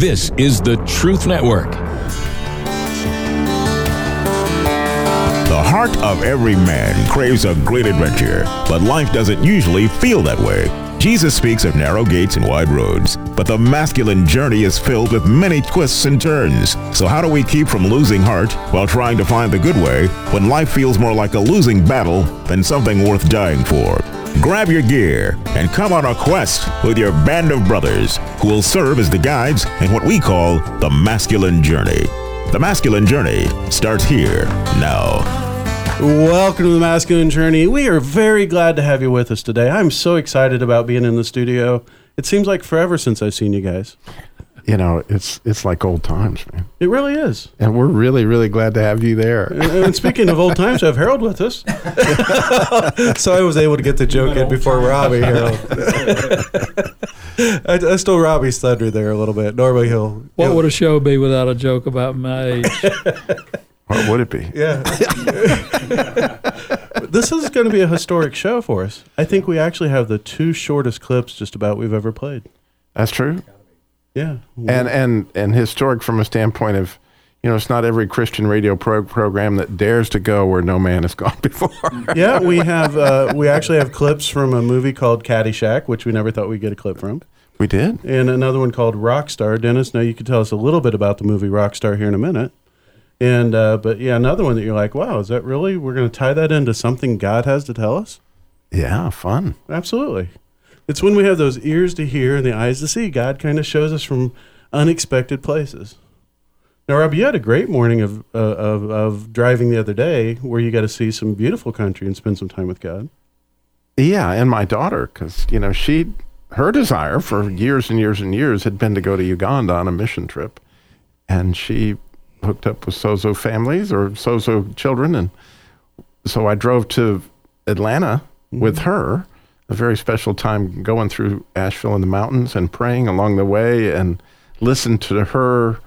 This is the Truth Network. The heart of every man craves a great adventure, but life doesn't usually feel that way. Jesus speaks of narrow gates and wide roads, but the masculine journey is filled with many twists and turns. So how do we keep from losing heart while trying to find the good way when life feels more like a losing battle than something worth dying for? Grab your gear and come on a quest with your band of brothers who will serve as the guides in what we call the masculine journey. The masculine journey starts here now. Welcome to the Masculine Journey. We are very glad to have you with us today. I'm so excited about being in the studio. It seems like forever since I've seen you guys. You know, it's like old times, man. It really is. And we're really, really glad to have you there. And speaking of old times, I have Harold with us. So I was able to get the joke in before Robbie, Harold. I stole Robbie's thunder there a little bit. Normally he'll... What would a show be without a joke about my age? What would it be? Yeah. This is going to be a historic show for us. I think we actually have the two shortest clips just about we've ever played. That's true. Yeah. And historic from a standpoint of, you know, it's not every Christian radio program that dares to go where no man has gone before. Yeah, we have we actually have clips from a movie called Caddyshack, which we never thought we'd get a clip from. We did. And another one called Rockstar. Dennis, now you could tell us a little bit about the movie Rockstar here in a minute. And but yeah, another one that you're like, wow, is that really? We're going to tie that into something God has to tell us? Yeah, fun. Absolutely. It's when we have those ears to hear and the eyes to see. God kind of shows us from unexpected places. Now, Rob, you had a great morning of driving the other day where you got to see some beautiful country and spend some time with God. Yeah, and my daughter, because you know her desire for years and years and years had been to go to Uganda on a mission trip, and she hooked up with Sozo families or Sozo children. And so I drove to Atlanta with her, a very special time going through Asheville in the mountains and praying along the way and listened to her,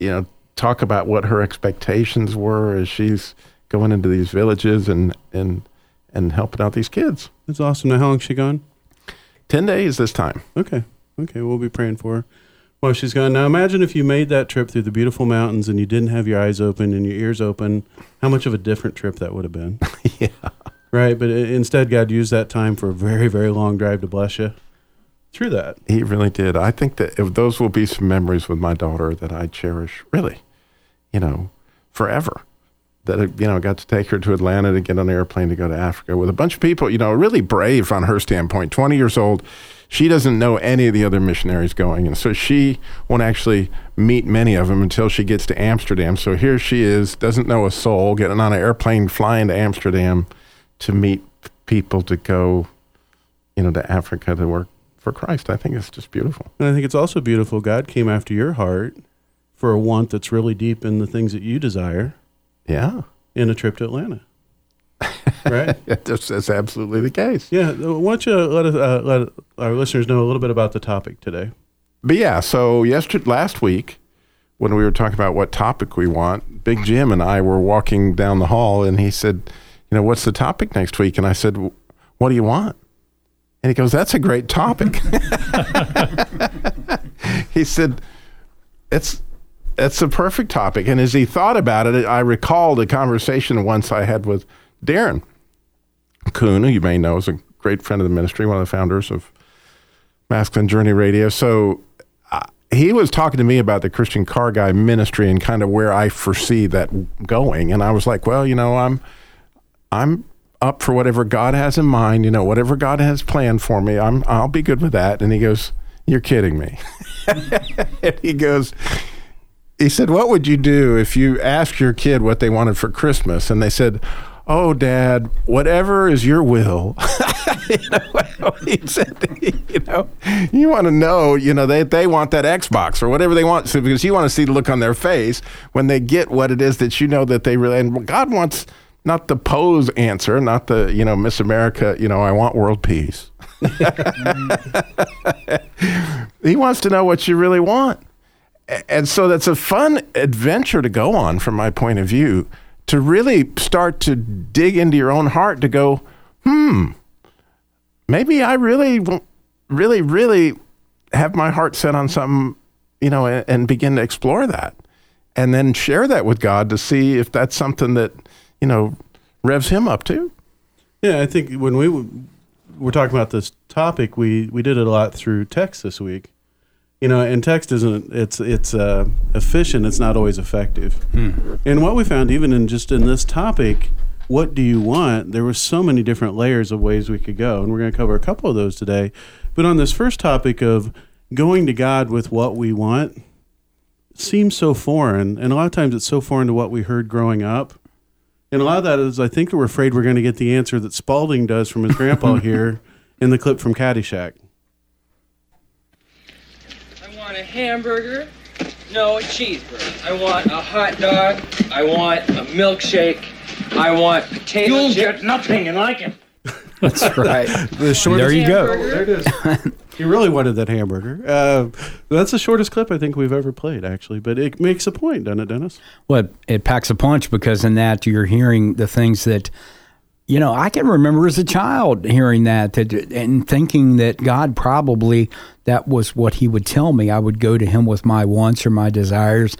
you know, talk about what her expectations were as she's going into these villages and helping out these kids. That's awesome. Now, how long's she gone? 10 days this time. Okay. Okay. We'll be praying for her. Well, she's gone. Now, imagine if you made that trip through the beautiful mountains and you didn't have your eyes open and your ears open, how much of a different trip that would have been. Yeah. Right? But instead, God used that time for a very, very long drive to bless you through that. He really did. I think that those will be some memories with my daughter that I cherish, really, you know, forever. That, you know, got to take her to Atlanta to get on an airplane to go to Africa with a bunch of people, you know, really brave on her standpoint, 20 years old. She doesn't know any of the other missionaries going. And so she won't actually meet many of them until she gets to Amsterdam. So here she is, doesn't know a soul, getting on an airplane, flying to Amsterdam to meet people to go, you know, to Africa to work for Christ. I think it's just beautiful. And I think it's also beautiful. God came after your heart for a want that's really deep in the things that you desire. Yeah. In a trip to Atlanta. Right? That's absolutely the case. Yeah. Why don't you let our listeners know a little bit about the topic today? But yeah, so last week, when we were talking about what topic we want, Big Jim and I were walking down the hall, and he said, you know, what's the topic next week? And I said, what do you want? And he goes, that's a great topic. He said, That's the perfect topic. And as he thought about it, I recalled a conversation once I had with Darren Kuhn, who you may know is a great friend of the ministry, one of the founders of Masculine Journey Radio. So he was talking to me about the Christian Car Guy ministry and kind of where I foresee that going. And I was like, well, you know, I'm up for whatever God has in mind, you know, whatever God has planned for me, I'll be good with that. And he goes, you're kidding me. And he said, what would you do if you asked your kid what they wanted for Christmas? And they said, oh, Dad, whatever is your will. You know, he said, you know, you want to know, you know, they want that Xbox or whatever they want. So because you want to see the look on their face when they get what it is that you know that they really, and God wants not the pose answer, not the, you know, Miss America, you know, I want world peace. He wants to know what you really want. And so that's a fun adventure to go on from my point of view, to really start to dig into your own heart to go, maybe I really, really, really have my heart set on something you know, and begin to explore that and then share that with God to see if that's something that, you know, revs him up too. Yeah, I think when we were talking about this topic, we did it a lot through text this week. You know, and text isn't, it's efficient, it's not always effective. Mm. And what we found, even in just in this topic, what do you want? There were so many different layers of ways we could go, and we're going to cover a couple of those today. But on this first topic of going to God with what we want seems so foreign, and a lot of times it's so foreign to what we heard growing up. And a lot of that is, I think we're afraid we're going to get the answer that Spalding does from his grandpa here in the clip from Caddyshack. I want a hamburger, no, a cheeseburger. I want a hot dog, I want a milkshake, I want potato chips. You'll get nothing and I can. That's right. There you go. Oh, there it is. You really wanted that hamburger. That's the shortest clip I think we've ever played, actually. But it makes a point, doesn't it, Dennis? Well, it packs a punch because in that you're hearing the things that, you know, I can remember as a child hearing that and thinking that God probably, that was what he would tell me. I would go to him with my wants or my desires,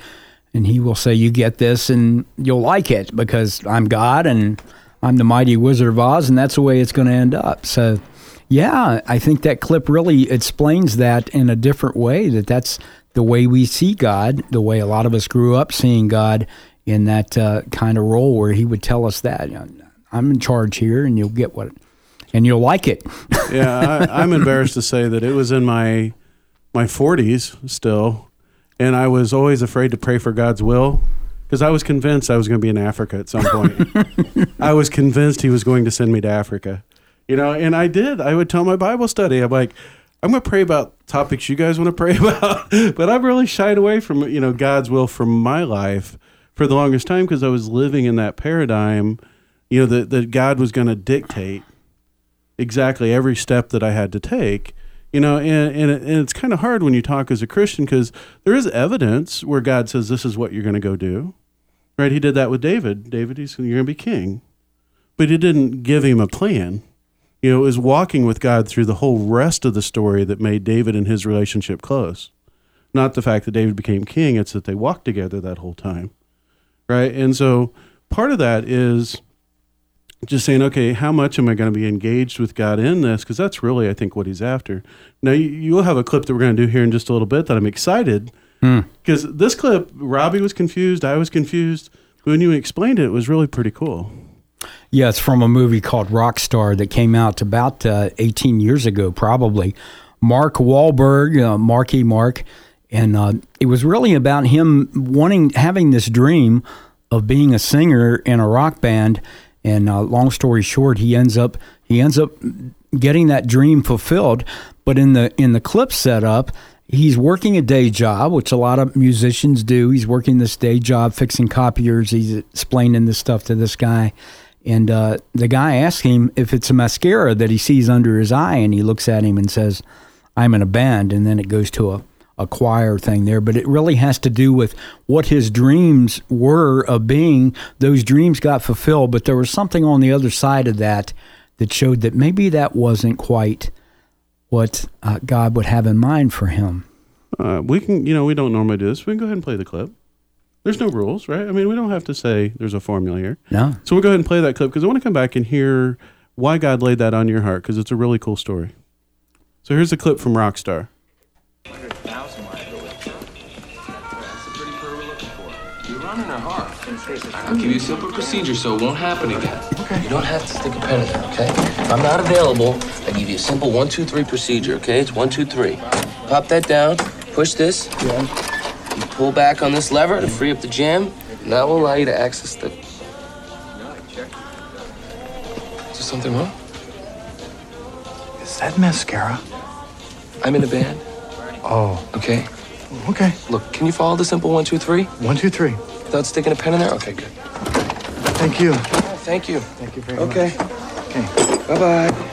and he will say, you get this and you'll like it because I'm God and I'm the mighty Wizard of Oz, and that's the way it's going to end up. So, yeah, I think that clip really explains that in a different way, that that's the way we see God, the way a lot of us grew up seeing God in that kind of role where he would tell us that, you know, I'm in charge here, and you'll get what, and you'll like it. Yeah, I'm embarrassed to say that it was in my 40s still, and I was always afraid to pray for God's will because I was convinced I was going to be in Africa at some point. I was convinced he was going to send me to Africa, you know, and I did. I would tell my Bible study, I'm like, I'm going to pray about topics you guys want to pray about, but I've really shied away from, you know, God's will for my life for the longest time because I was living in that paradigm. You know, that God was going to dictate exactly every step that I had to take, you know, and it's kind of hard when you talk as a Christian because there is evidence where God says, this is what you're going to go do, right? He did that with David. David, he's you're going to be king, but he didn't give him a plan. You know, it was walking with God through the whole rest of the story that made David and his relationship close. Not the fact that David became king, it's that they walked together that whole time, right? And so part of that is just saying, okay, how much am I going to be engaged with God in this? Because that's really, I think, what he's after. Now, you'll have a clip that we're going to do here in just a little bit that I'm excited. Because this clip, Robbie was confused, I was confused. But when you explained it, it was really pretty cool. Yeah, it's from a movie called Rockstar that came out about 18 years ago, probably. Mark Wahlberg, Marky Mark. And it was really about him having this dream of being a singer in a rock band. And long story short, he ends up getting that dream fulfilled. But in the clip setup, he's working a day job, which a lot of musicians do. He's working this day job, fixing copiers. He's explaining this stuff to this guy. And the guy asks him if it's a mascara that he sees under his eye. And he looks at him and says, I'm in a band. And then it goes to a choir thing there, but it really has to do with what his dreams were of being. Those dreams got fulfilled, but there was something on the other side of that that showed that maybe that wasn't quite what God would have in mind for him. We can, you know, we don't normally do this. We can go ahead and play the clip. There's no rules, right? I mean, we don't have to say there's a formula here. No. So we'll go ahead and play that clip because I want to come back and hear why God laid that on your heart because it's a really cool story. So here's a clip from Rockstar. 100,000, I believe. That's the pretty fur we're looking for. You're running her hard. I'll give you a simple procedure so it won't happen again. Okay. You don't have to stick a pen in there, okay? If I'm not available, I give you a simple 1, 2, 3 procedure, okay? It's 1, 2, 3. Pop that down, push this. Yeah. You pull back on this lever to free up the jam, and that will allow you to access the. Is there something wrong? Is that mascara? I'm in a band. Oh. Okay. Okay. Look, can you follow the simple 1, 2, 3? 1, 2, 3. Without sticking a pen in there? Okay, good. Thank you. Yeah, thank you. Thank you very much. Okay. Okay. Bye-bye.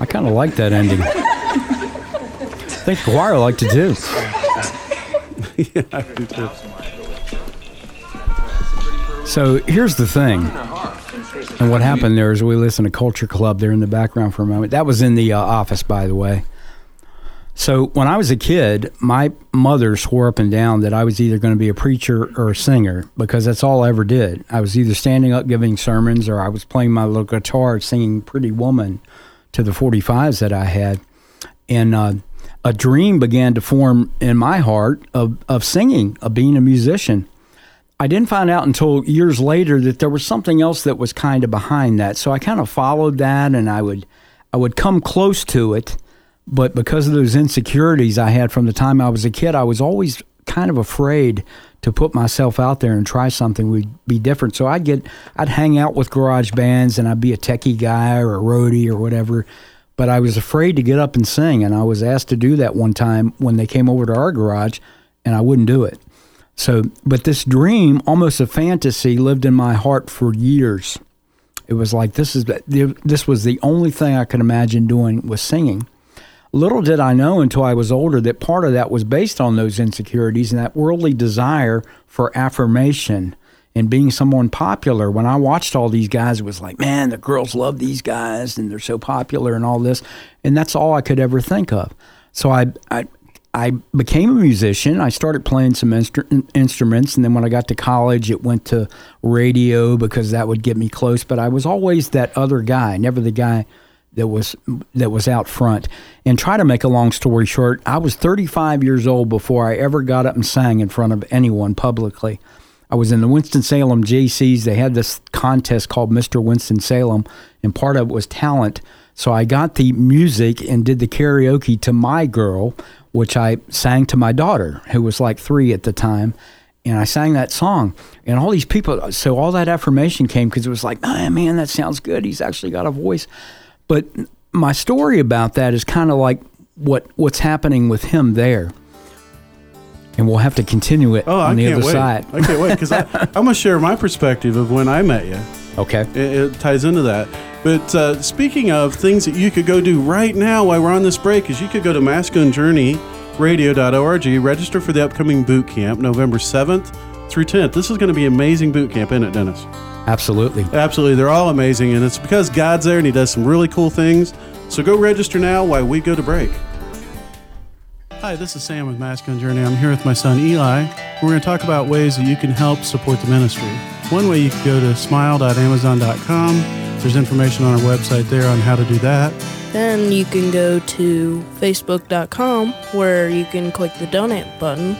I kind of like that ending. I think the choir liked it too. Yeah, I do too. So here's the thing. And what happened there is we listened to Culture Club there in the background for a moment. That was in the office, by the way. So when I was a kid, my mother swore up and down that I was either going to be a preacher or a singer, because that's all I ever did. I was either standing up giving sermons, or I was playing my little guitar singing Pretty Woman to the 45s that I had. And a dream began to form in my heart of singing, of being a musician. I didn't find out until years later that there was something else that was kind of behind that. So I kind of followed that, and I would come close to it. But because of those insecurities I had from the time I was a kid, I was always kind of afraid to put myself out there and try something would be different. So I'd hang out with garage bands, and I'd be a techie guy or a roadie or whatever. But I was afraid to get up and sing, and I was asked to do that one time when they came over to our garage, and I wouldn't do it. So, but this dream, almost a fantasy, lived in my heart for years. It was like this was the only thing I could imagine doing was singing. Little did I know until I was older that part of that was based on those insecurities and that worldly desire for affirmation and being someone popular. When I watched all these guys, it was like, man, the girls love these guys and they're so popular and all this. And that's all I could ever think of. So I became a musician. I started playing some instruments. And then when I got to college, it went to radio because that would get me close. But I was always that other guy, never the guy that was out front. And try to make a long story short, I was 35 years old before I ever got up and sang in front of anyone publicly. I was in the Winston-Salem JCs. They had this contest called Mr. Winston-Salem, and part of it was talent. So I got the music and did the karaoke to My Girl, which I sang to my daughter, who was like 3 at the time. And I sang that song, and all these people, so all that affirmation came because it was like, oh, man, that sounds good. He's actually got a voice. But my story about that is kind of like what's happening with him there. And we'll have to continue it on the other side. I can't wait, because I'm going to share my perspective of when I met you. Okay. It ties into that. But speaking of things that you could go do right now while we're on this break, is you could go to masculinejourneyradio.org, register for the upcoming boot camp, November 7th through 10th. This is going to be an amazing boot camp, isn't it, Dennis? Absolutely. Absolutely. They're all amazing, and it's because God's there and He does some really cool things. So go register now while we go to break. Hi, this is Sam with Masculine Journey. I'm here with my son, Eli. We're going to talk about ways that you can help support the ministry. One way you can go to smile.amazon.com. There's information on our website there on how to do that. Then you can go to facebook.com, where you can click the donate button,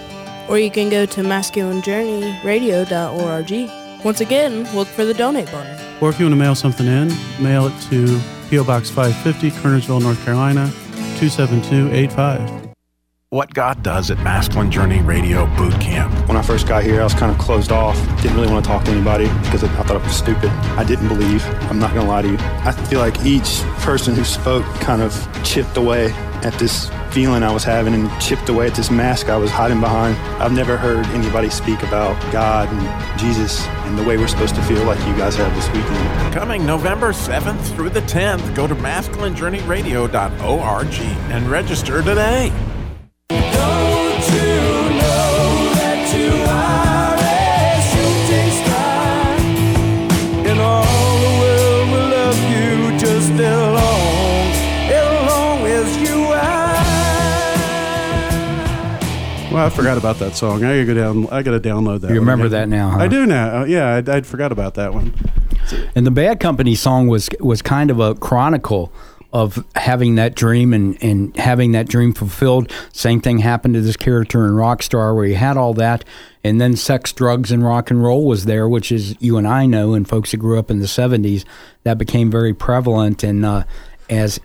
or you can go to masculinejourneyradio.org. Once again, look for the donate button. Or if you want to mail something in, mail it to P.O. Box 550, Kernersville, North Carolina, 27285. What God does at Masculine Journey Radio Boot Camp. When I first got here, I was kind of closed off. Didn't really want to talk to anybody because I thought I was stupid. I didn't believe. I'm not going to lie to you. I feel like each person who spoke kind of chipped away at this feeling I was having and chipped away at this mask I was hiding behind. I've never heard anybody speak about God and Jesus and the way we're supposed to feel like you guys have this weekend. Coming November 7th through the 10th, go to masculinejourneyradio.org and register today. Well, I forgot about that song. I gotta download that. You remember one. That now, huh? I do now. Yeah, I forgot about that one. And the Bad Company song was kind of a chronicle of having that dream and having that dream fulfilled. Same thing happened to this character in Rockstar, where he had all that, and then sex, drugs, and rock and roll was there, which is you and I know, and folks that grew up in the 70s, that became very prevalent. And as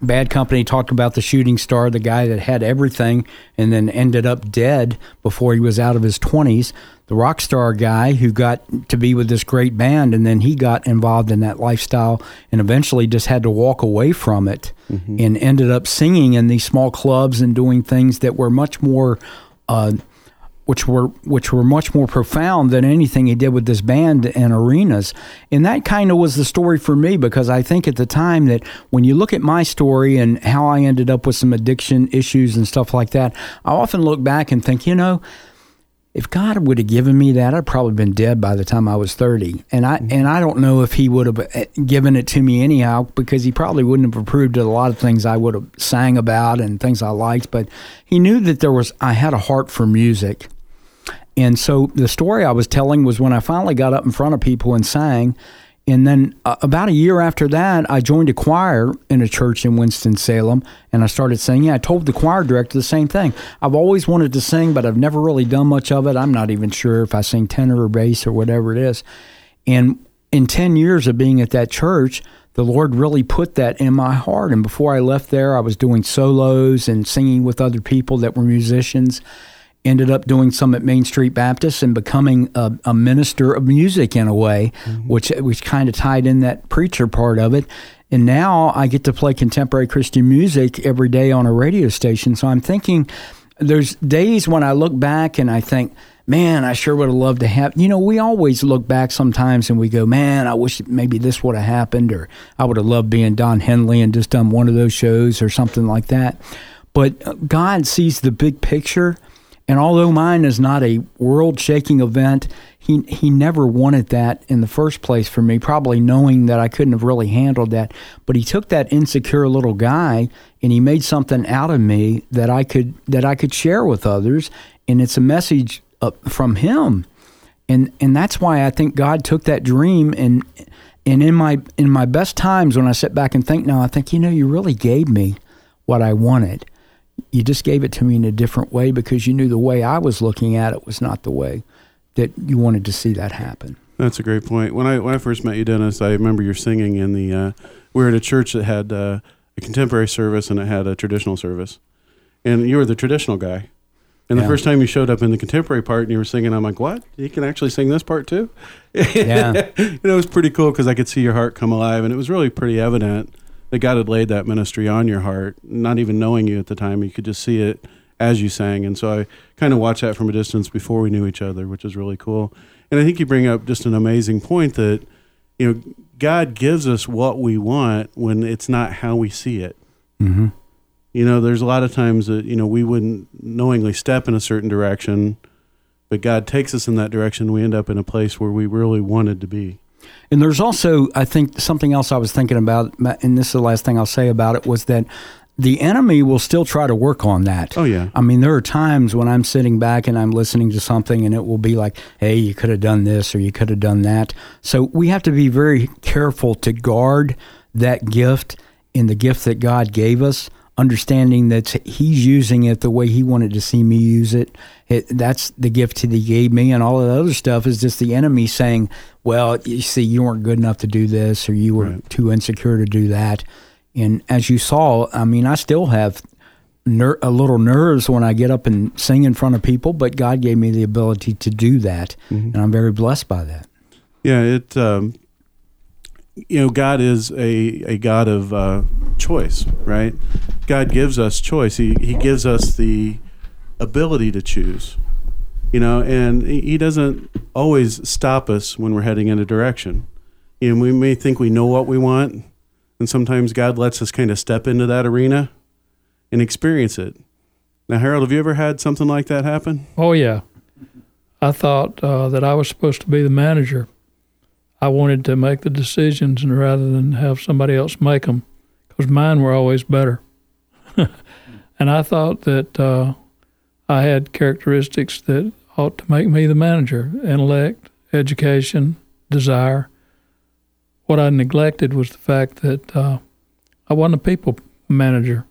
Bad Company talked about the shooting star, the guy that had everything and then ended up dead before he was out of his 20s, the rock star guy who got to be with this great band, and then he got involved in that lifestyle and eventually just had to walk away from it, mm-hmm. and ended up singing in these small clubs and doing things that were much more which were much more profound than anything he did with this band and arenas. And that kind of was the story for me, because I think at the time that when you look at my story and how I ended up with some addiction issues and stuff like that, I often look back and think, you know, if God would have given me that, I'd probably been dead by the time I was 30. And I don't know if he would have given it to me anyhow, because he probably wouldn't have approved of a lot of things I would have sang about and things I liked. But he knew that I had a heart for music. And so the story I was telling was when I finally got up in front of people and sang. And then about a year after that, I joined a choir in a church in Winston-Salem, and I started singing. I told the choir director the same thing. I've always wanted to sing, but I've never really done much of it. I'm not even sure if I sing tenor or bass or whatever it is. And in 10 years of being at that church, the Lord really put that in my heart. And before I left there, I was doing solos and singing with other people that were musicians. Ended up doing some at Main Street Baptist and becoming a minister of music in a way, mm-hmm. which kind of tied in that preacher part of it. And now I get to play contemporary Christian music every day on a radio station. So I'm thinking there's days when I look back and I think, man, I sure would have loved to have, you know, we always look back sometimes and we go, man, I wish maybe this would have happened, or I would have loved being Don Henley and just done one of those shows or something like that. But God sees the big picture. And although mine is not a world-shaking event, he never wanted that in the first place for me, probably knowing that I couldn't have really handled that. But he took that insecure little guy and he made something out of me that I could share with others, and it's a message from him. And that's why I think God took that dream, and in my best times when I sit back and think now, I think, you know, you really gave me what I wanted. You just gave it to me in a different way because you knew the way I was looking at it was not the way that you wanted to see that happen. That's a great point. When I first met you, Dennis, I remember your singing in the, we were at a church that had a contemporary service and it had a traditional service. And you were the traditional guy. And the first time you showed up in the contemporary part and you were singing, I'm like, what? You can actually sing this part too? Yeah. It was pretty cool because I could see your heart come alive, and it was really pretty evident that God had laid that ministry on your heart, not even knowing you at the time. You could just see it as you sang. And so I kind of watched that from a distance before we knew each other, which is really cool. And I think you bring up just an amazing point that, you know, God gives us what we want when it's not how we see it. Mm-hmm. You know, there's a lot of times that, you know, we wouldn't knowingly step in a certain direction, but God takes us in that direction. We end up in a place where we really wanted to be. And there's also, I think, something else I was thinking about, and this is the last thing I'll say about it, was that the enemy will still try to work on that. Oh, yeah. I mean, there are times when I'm sitting back and I'm listening to something, and it will be like, hey, you could have done this or you could have done that. So we have to be very careful to guard that gift and the gift that God gave us, understanding that he's using it the way he wanted to see me use it. That's the gift that he gave me, and all of the other stuff is just the enemy saying, well, you see, you weren't good enough to do this, or you were too insecure to do that. And as you saw, I mean, I still have a little nerves when I get up and sing in front of people, but God gave me the ability to do that, mm-hmm. and I'm very blessed by that. Yeah, it you know, God is a God of choice, right? God gives us choice. He gives us the ability to choose, you know, and he doesn't always stop us when we're heading in a direction. And we may think we know what we want, and sometimes God lets us kind of step into that arena and experience it. Now, Harold, have you ever had something like that happen? Oh, yeah. I thought that I was supposed to be the manager. I wanted to make the decisions, and rather than have somebody else make them, because mine were always better. And I thought that I had characteristics that ought to make me the manager: intellect, education, desire. What I neglected was the fact that I wasn't a people manager.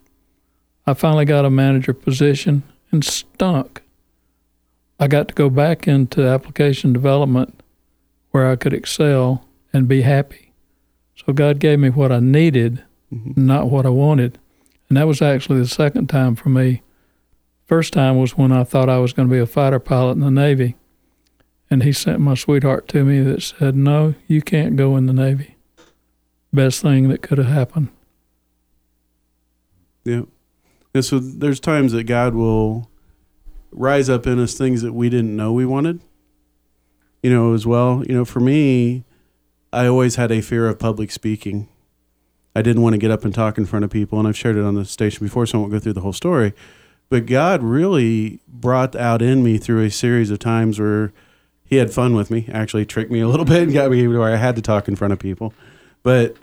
I finally got a manager position and stunk. I got to go back into application development where I could excel and be happy. So God gave me what I needed, mm-hmm. not what I wanted. And that was actually the second time for me. First time was when I thought I was going to be a fighter pilot in the Navy. And he sent my sweetheart to me that said, no, you can't go in the Navy. Best thing that could have happened. Yeah. And so there's times that God will rise up in us things that we didn't know we wanted, as well. For me, I always had a fear of public speaking. I didn't want to get up and talk in front of people, and I've shared it on the station before, so I won't go through the whole story. But God really brought out in me through a series of times where he had fun with me, actually tricked me a little bit and got me where I had to talk in front of people. But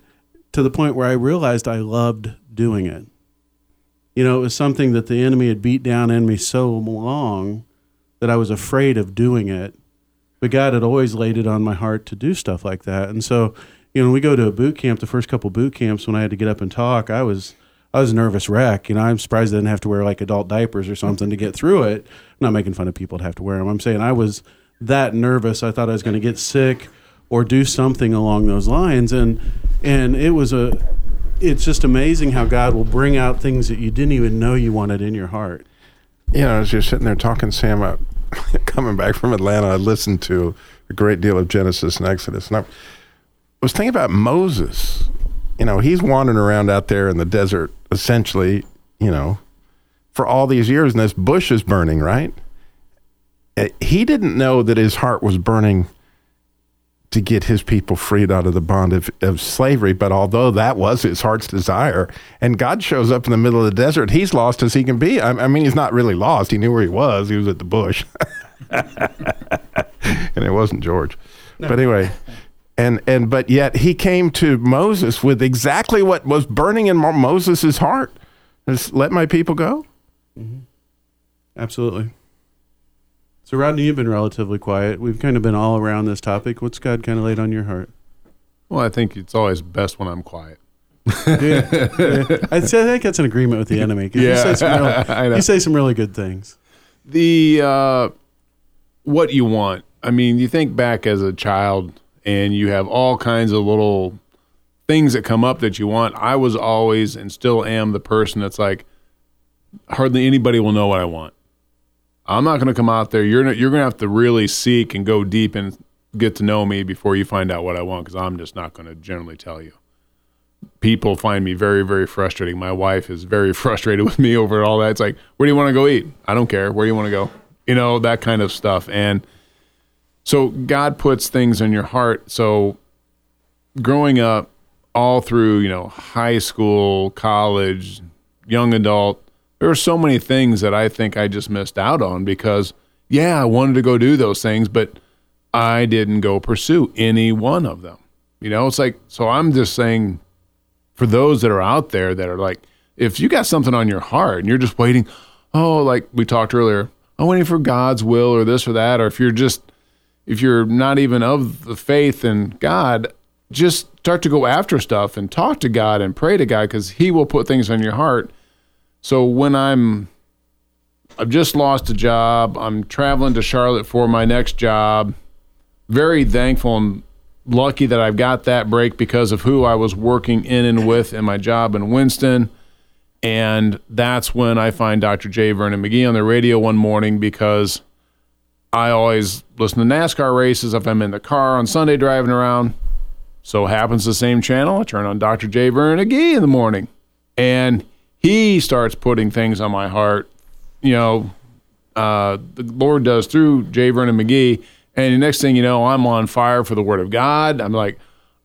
to the point where I realized I loved doing it. It was something that the enemy had beat down in me so long that I was afraid of doing it. But God had always laid it on my heart to do stuff like that. And so, when we go to a boot camp, the first couple boot camps, when I had to get up and talk, I was a nervous wreck. I'm surprised I didn't have to wear like adult diapers or something to get through it. I'm not making fun of people that have to wear them. I'm saying I was that nervous. I thought I was going to get sick or do something along those lines. And it's just amazing how God will bring out things that you didn't even know you wanted in your heart. I was just sitting there talking, Sam, about coming back from Atlanta. I listened to a great deal of Genesis and Exodus, and I was thinking about Moses. He's wandering around out there in the desert, essentially, for all these years, and this bush is burning, right? He didn't know that his heart was burning to get his people freed out of the bond of slavery. But although that was his heart's desire, and God shows up in the middle of the desert, he's lost as he can be. I mean, he's not really lost. He knew where he was. He was at the bush. And it wasn't George. No. But anyway, but yet he came to Moses with exactly what was burning in Moses' heart. Just let my people go. Mm-hmm. Absolutely. So, Rodney, you've been relatively quiet. We've kind of been all around this topic. What's God kind of laid on your heart? Well, I think it's always best when I'm quiet. Yeah. I think that's an agreement with the enemy. You say some really good things. What you want. I mean, you think back as a child, and you have all kinds of little things that come up that you want. I was always and still am the person that's like, hardly anybody will know what I want. I'm not going to come out there. You're going to have to really seek and go deep and get to know me before you find out what I want, because I'm just not going to generally tell you. People find me very, very frustrating. My wife is very frustrated with me over all that. It's like, where do you want to go eat? I don't care. Where do you want to go? That kind of stuff. And so God puts things in your heart. So growing up all through, high school, college, young adult, there are so many things that I think I just missed out on because, I wanted to go do those things, but I didn't go pursue any one of them. It's like, so I'm just saying for those that are out there that are like, if you got something on your heart and you're just waiting, like we talked earlier, I'm waiting for God's will or this or that, or if you're not even of the faith in God, just start to go after stuff and talk to God and pray to God, because he will put things on your heart. So when I've just lost a job, I'm traveling to Charlotte for my next job, very thankful and lucky that I've got that break because of who I was working in and with in my job in Winston. And that's when I find Dr. J. Vernon McGee on the radio one morning, because I always listen to NASCAR races if I'm in the car on Sunday driving around. So happens the same channel, I turn on Dr. J. Vernon McGee in the morning. And he starts putting things on my heart, the Lord does through J. Vernon McGee. And the next thing you know, I'm on fire for the Word of God. I'm like,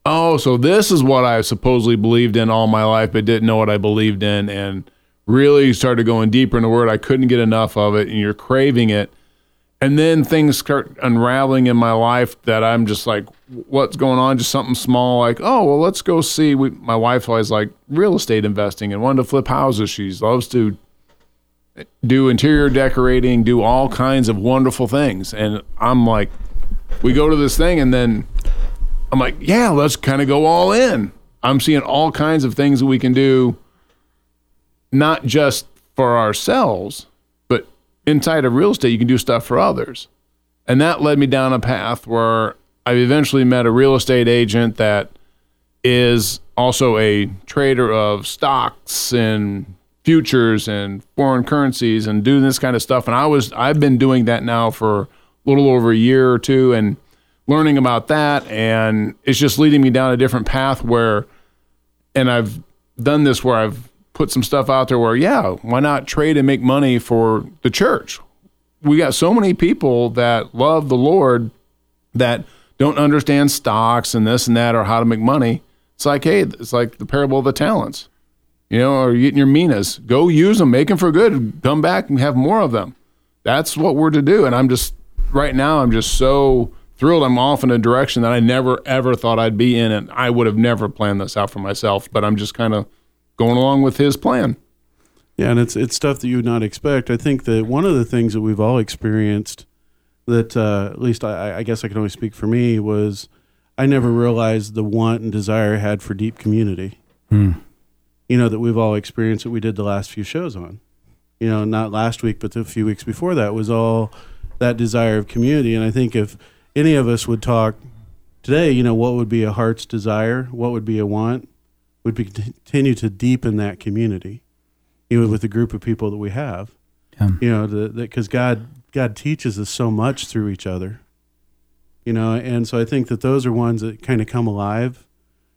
so this is what I supposedly believed in all my life, but didn't know what I believed in, and really started going deeper in the Word. I couldn't get enough of it, and you're craving it. And then things start unraveling in my life that I'm just like, what's going on? Just something small like, let's go see. My wife always like real estate investing and wanted to flip houses. She loves to do interior decorating, do all kinds of wonderful things. And I'm like, we go to this thing, and then I'm like, let's kind of go all in. I'm seeing all kinds of things that we can do, not just for ourselves, but inside of real estate, you can do stuff for others. And that led me down a path where I eventually met a real estate agent that is also a trader of stocks and futures and foreign currencies and doing this kind of stuff. And I've been doing that now for a little over a year or two and learning about that. And it's just leading me down a different path and I've done this where I've put some stuff out there where, why not trade and make money for the church? we got so many people that love the Lord that don't understand stocks and this and that or how to make money. It's like, hey, it's like the parable of the talents, you know, or getting your minas. Go use them, make them for good, come back and have more of them. That's what we're to do. And I'm just, right now, I'm just so thrilled I'm off in a direction that I never, ever thought I'd be in. And I would have never planned this out for myself, but I'm just kind of going along with his plan. Yeah, and it's stuff that you would not expect. I think that one of the things that we've all experienced that, at least I guess I can only speak for me, was I never realized the want and desire I had for deep community. Mm. You know, that we've all experienced, that we did the last few shows on. You know, not last week, but the few weeks before that was all that desire of community. And I think if any of us would talk today, you know, what would be a heart's desire, what would be a want, would be continue to deepen that community, even with the group of people that we have. Yeah. You know, because God teaches us so much through each other. You know, and so I think that those are ones that kind of come alive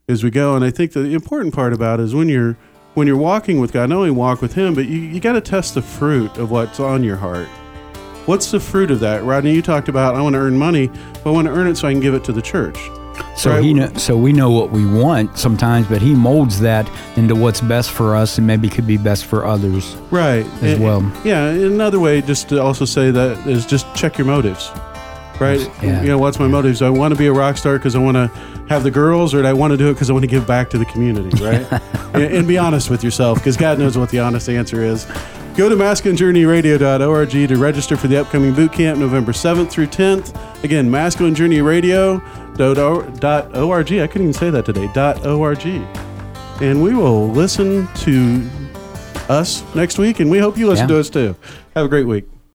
as we go. And I think the important part about it is when you're walking with God, not only walk with Him, but you got to test the fruit of what's on your heart. What's the fruit of that? Rodney, you talked about, I want to earn money, but I want to earn it so I can give it to the church. So right? So we know what we want sometimes, but He molds that into what's best for us and maybe could be best for others. Right. As and, well. Yeah. Another way just to also say that is just check your motives. Right? Yeah. You know, what's my motives? Do I want to be a rock star because I want to have the girls, or do I want to do it because I want to give back to the community, right? And be honest with yourself, because God knows what the honest answer is. Go to masculinejourneyradio.org to register for the upcoming boot camp November 7th through 10th. Again, masculinejourneyradio.org. I couldn't even say that today. .org. And we will listen to us next week, and we hope you listen to us too. Have a great week.